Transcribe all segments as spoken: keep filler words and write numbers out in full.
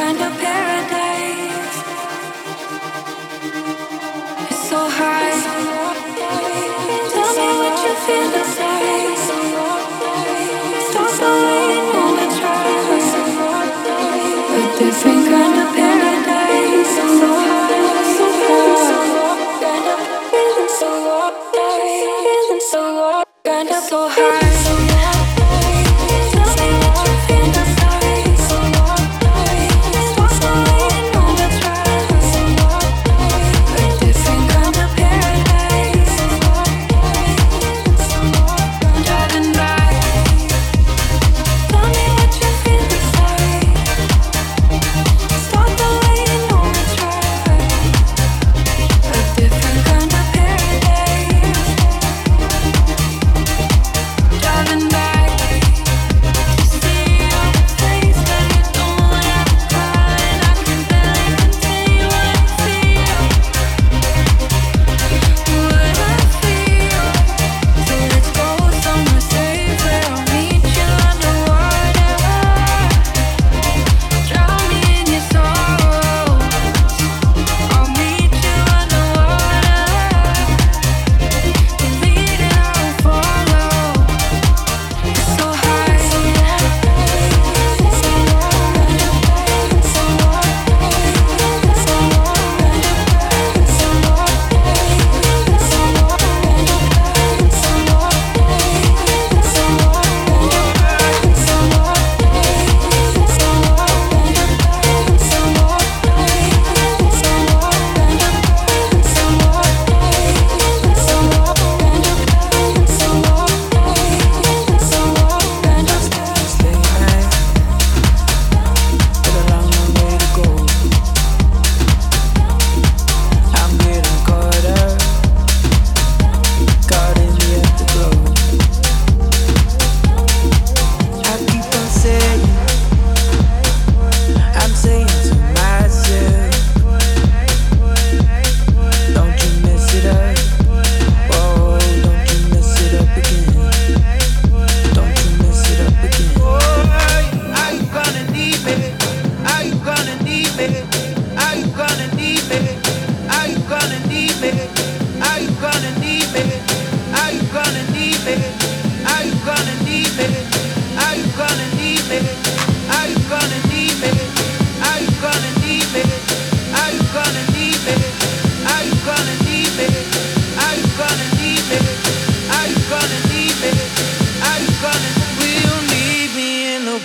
kind of paradise. It's so high. Tell me what you feel inside. Stop the way and all the tries. A different kind of paradise. It's so high. So high. Feeling so low. Feeling so low. Kind of so high.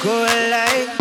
Go alive.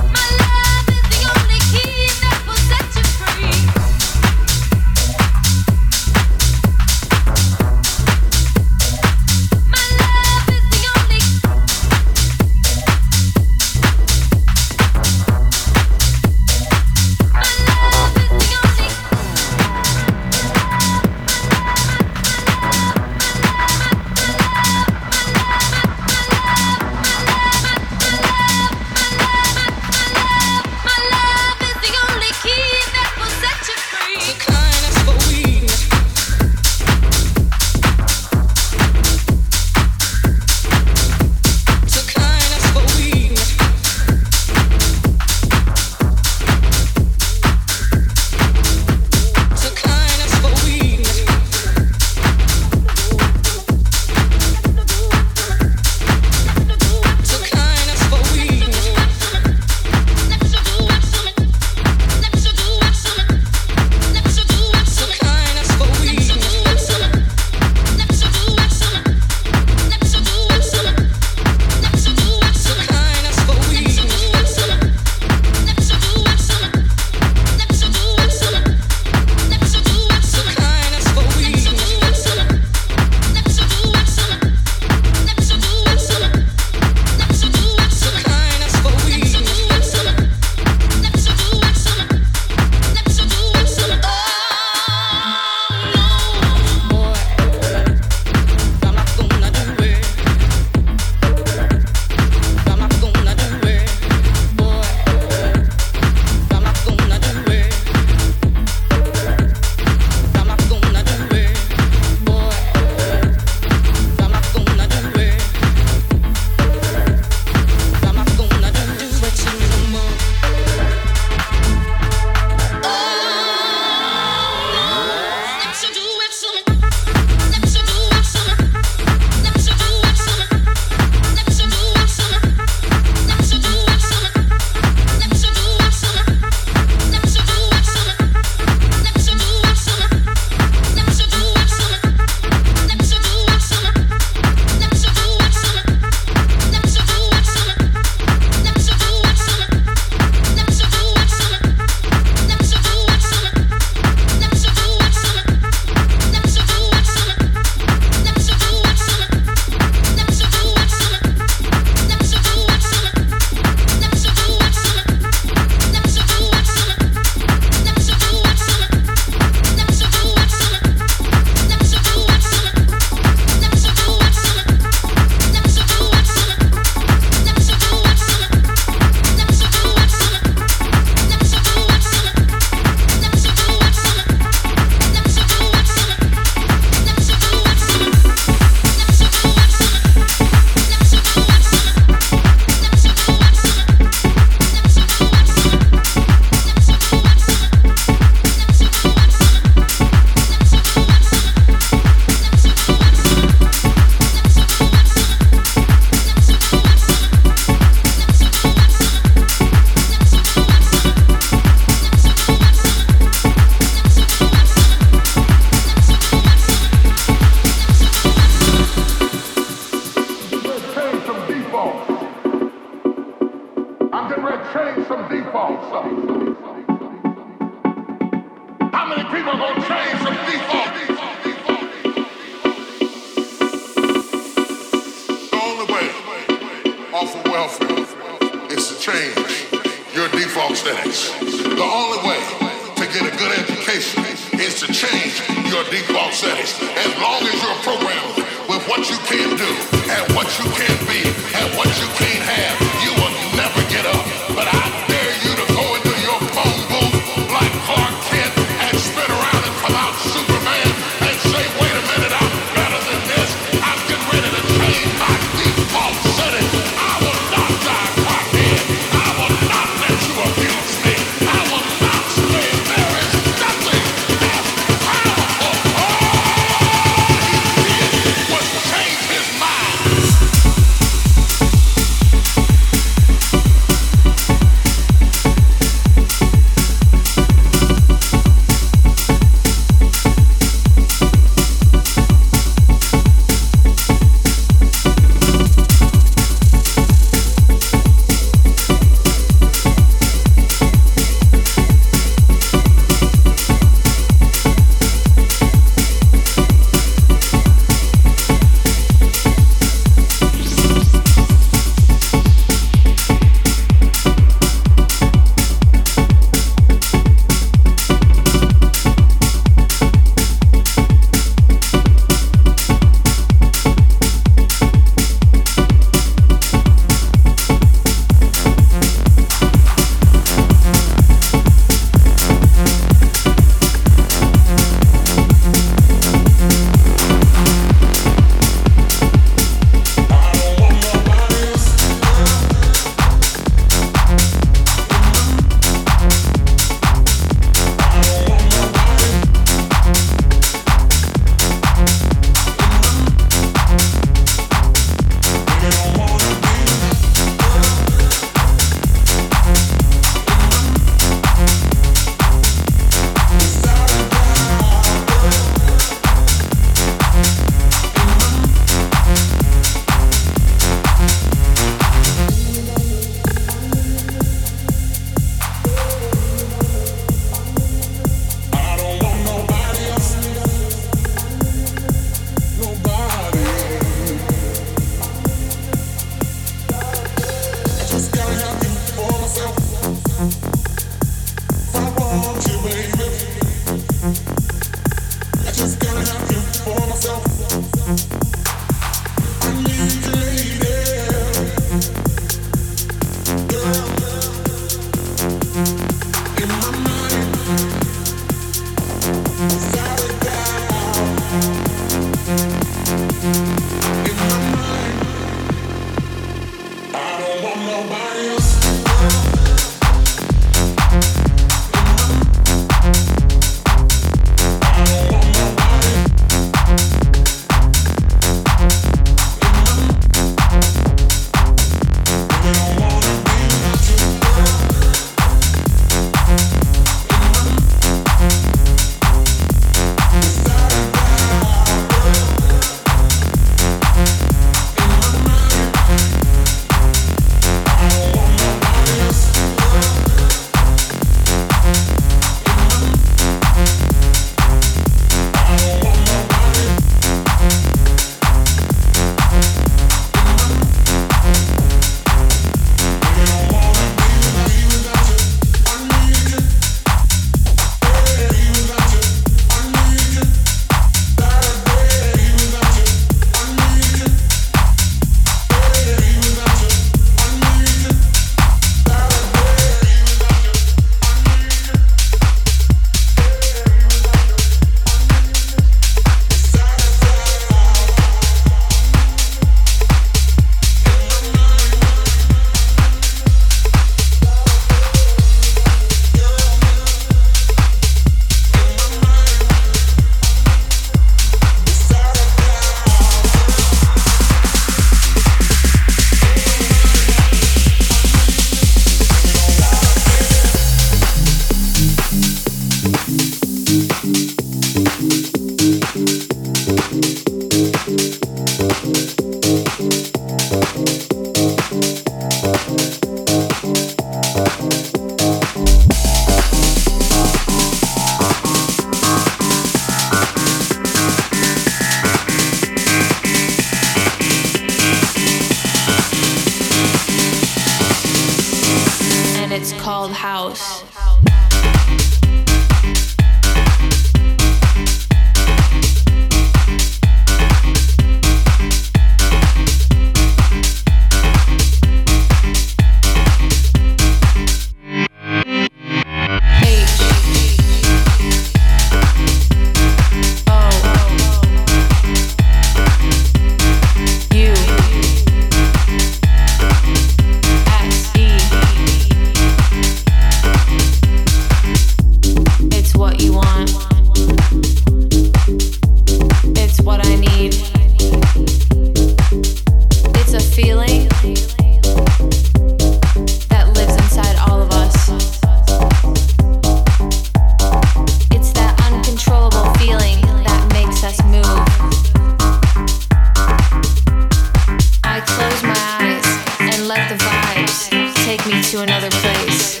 to another place,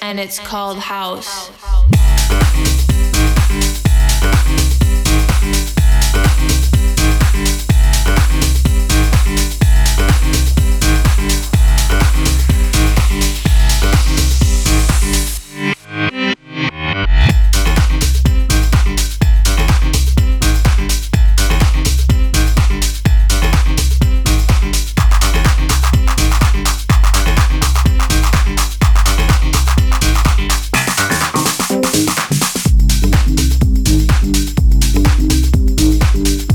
and it's called house. Thank you.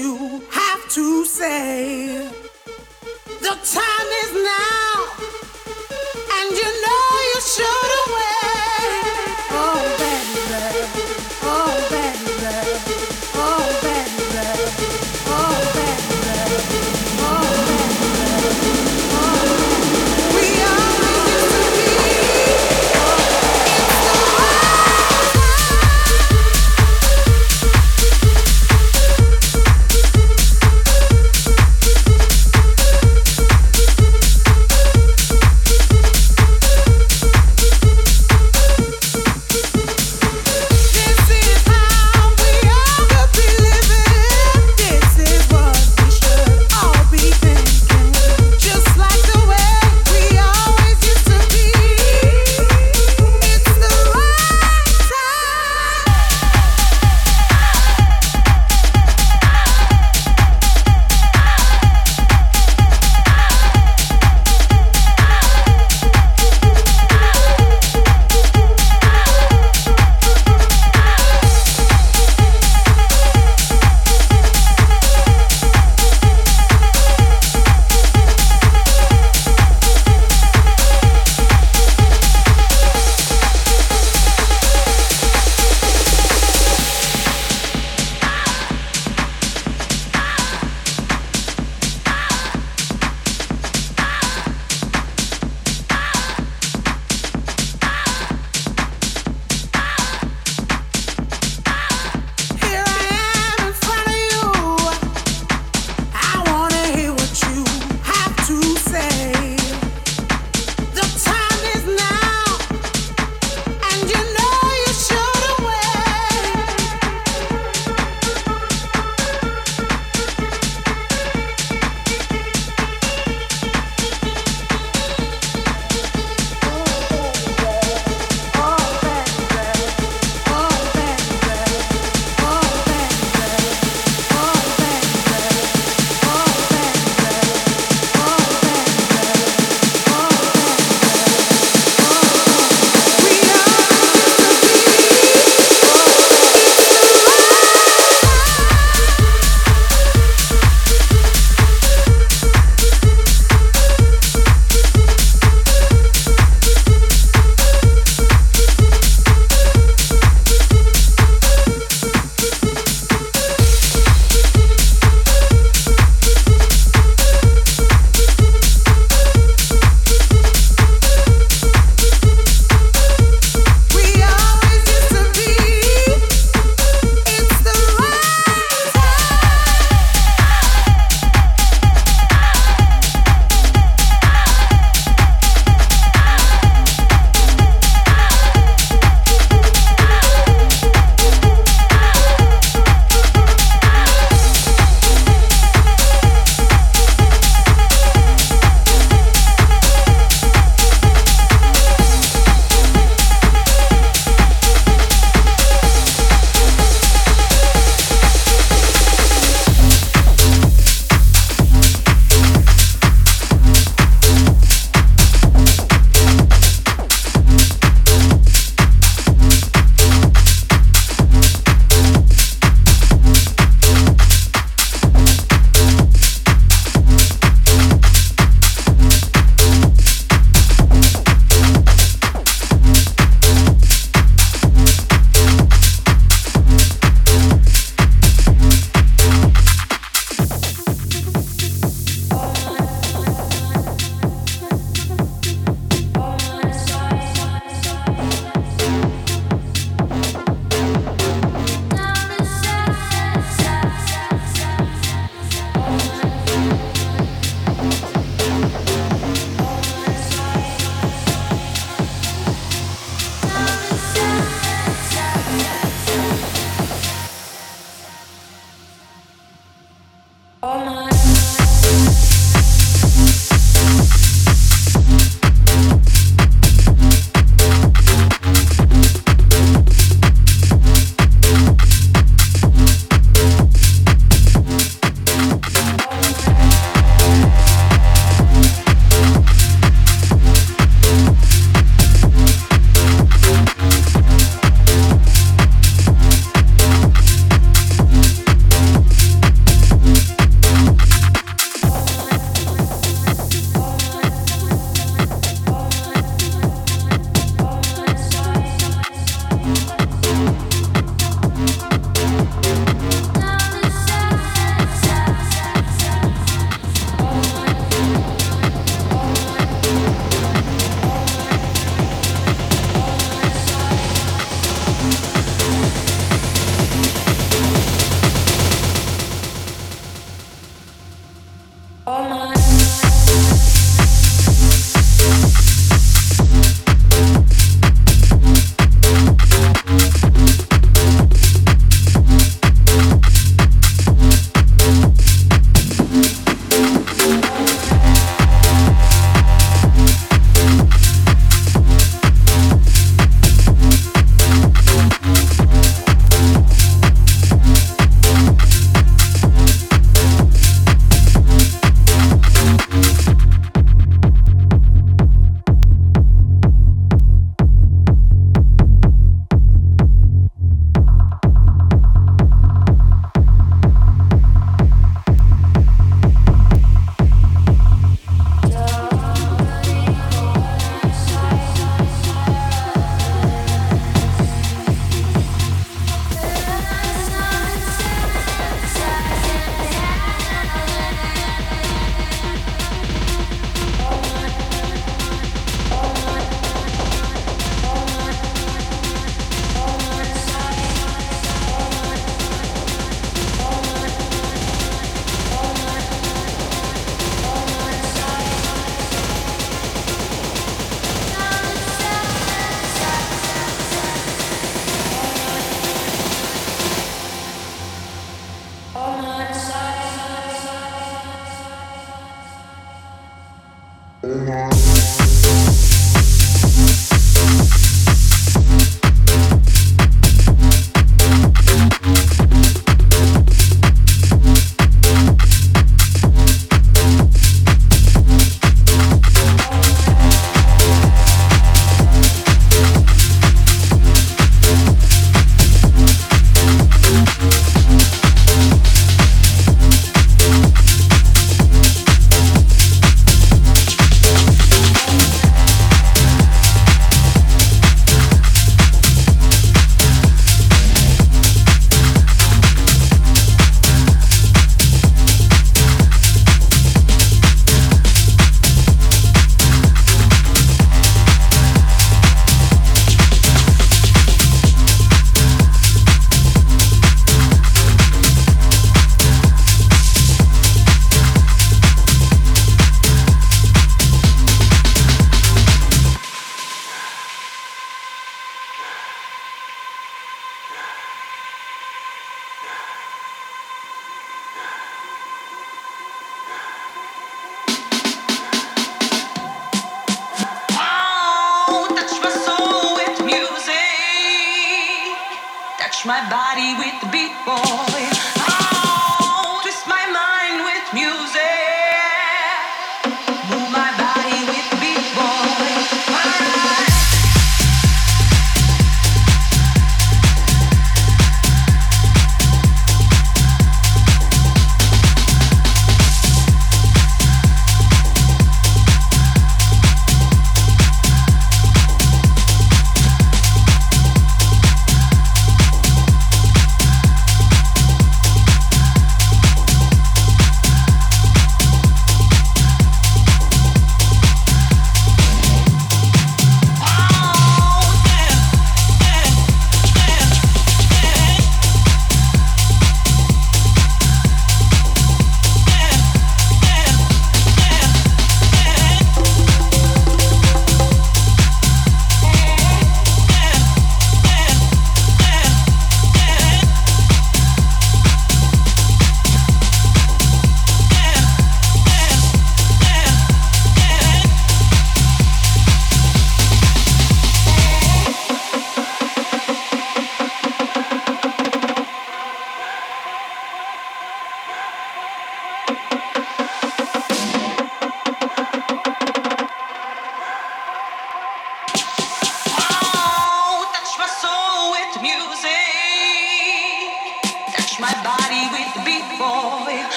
you have to say. The time is now, and you know you should away. Oh baby, oh baby, oh baby, oh baby, oh baby.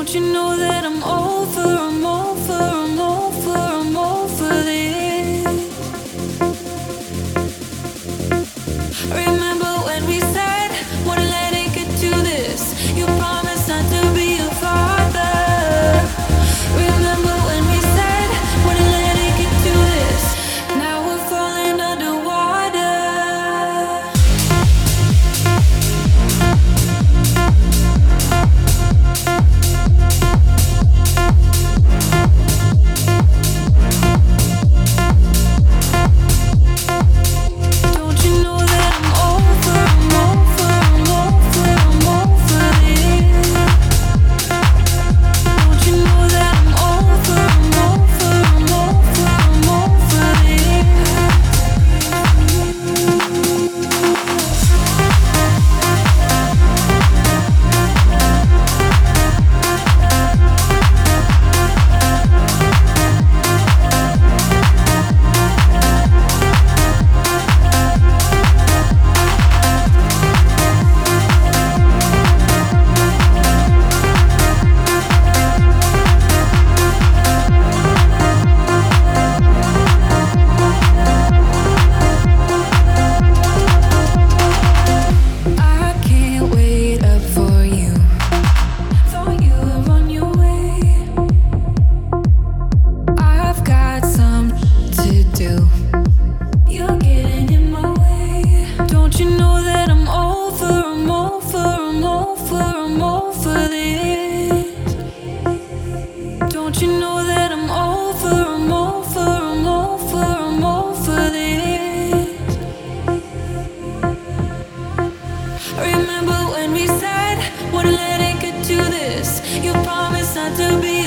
Don't you know that I'm over, I'm over, I'm over, I'm over this? Remember when we said, wouldn't let it get to this? You promised not to be a father. Remember when we said, wouldn't let it get to this? Now we're falling underwater. Don't you know that I'm over, I'm over, I'm over, I'm over this? Remember when we said, wouldn't let it get to this? You promised not to be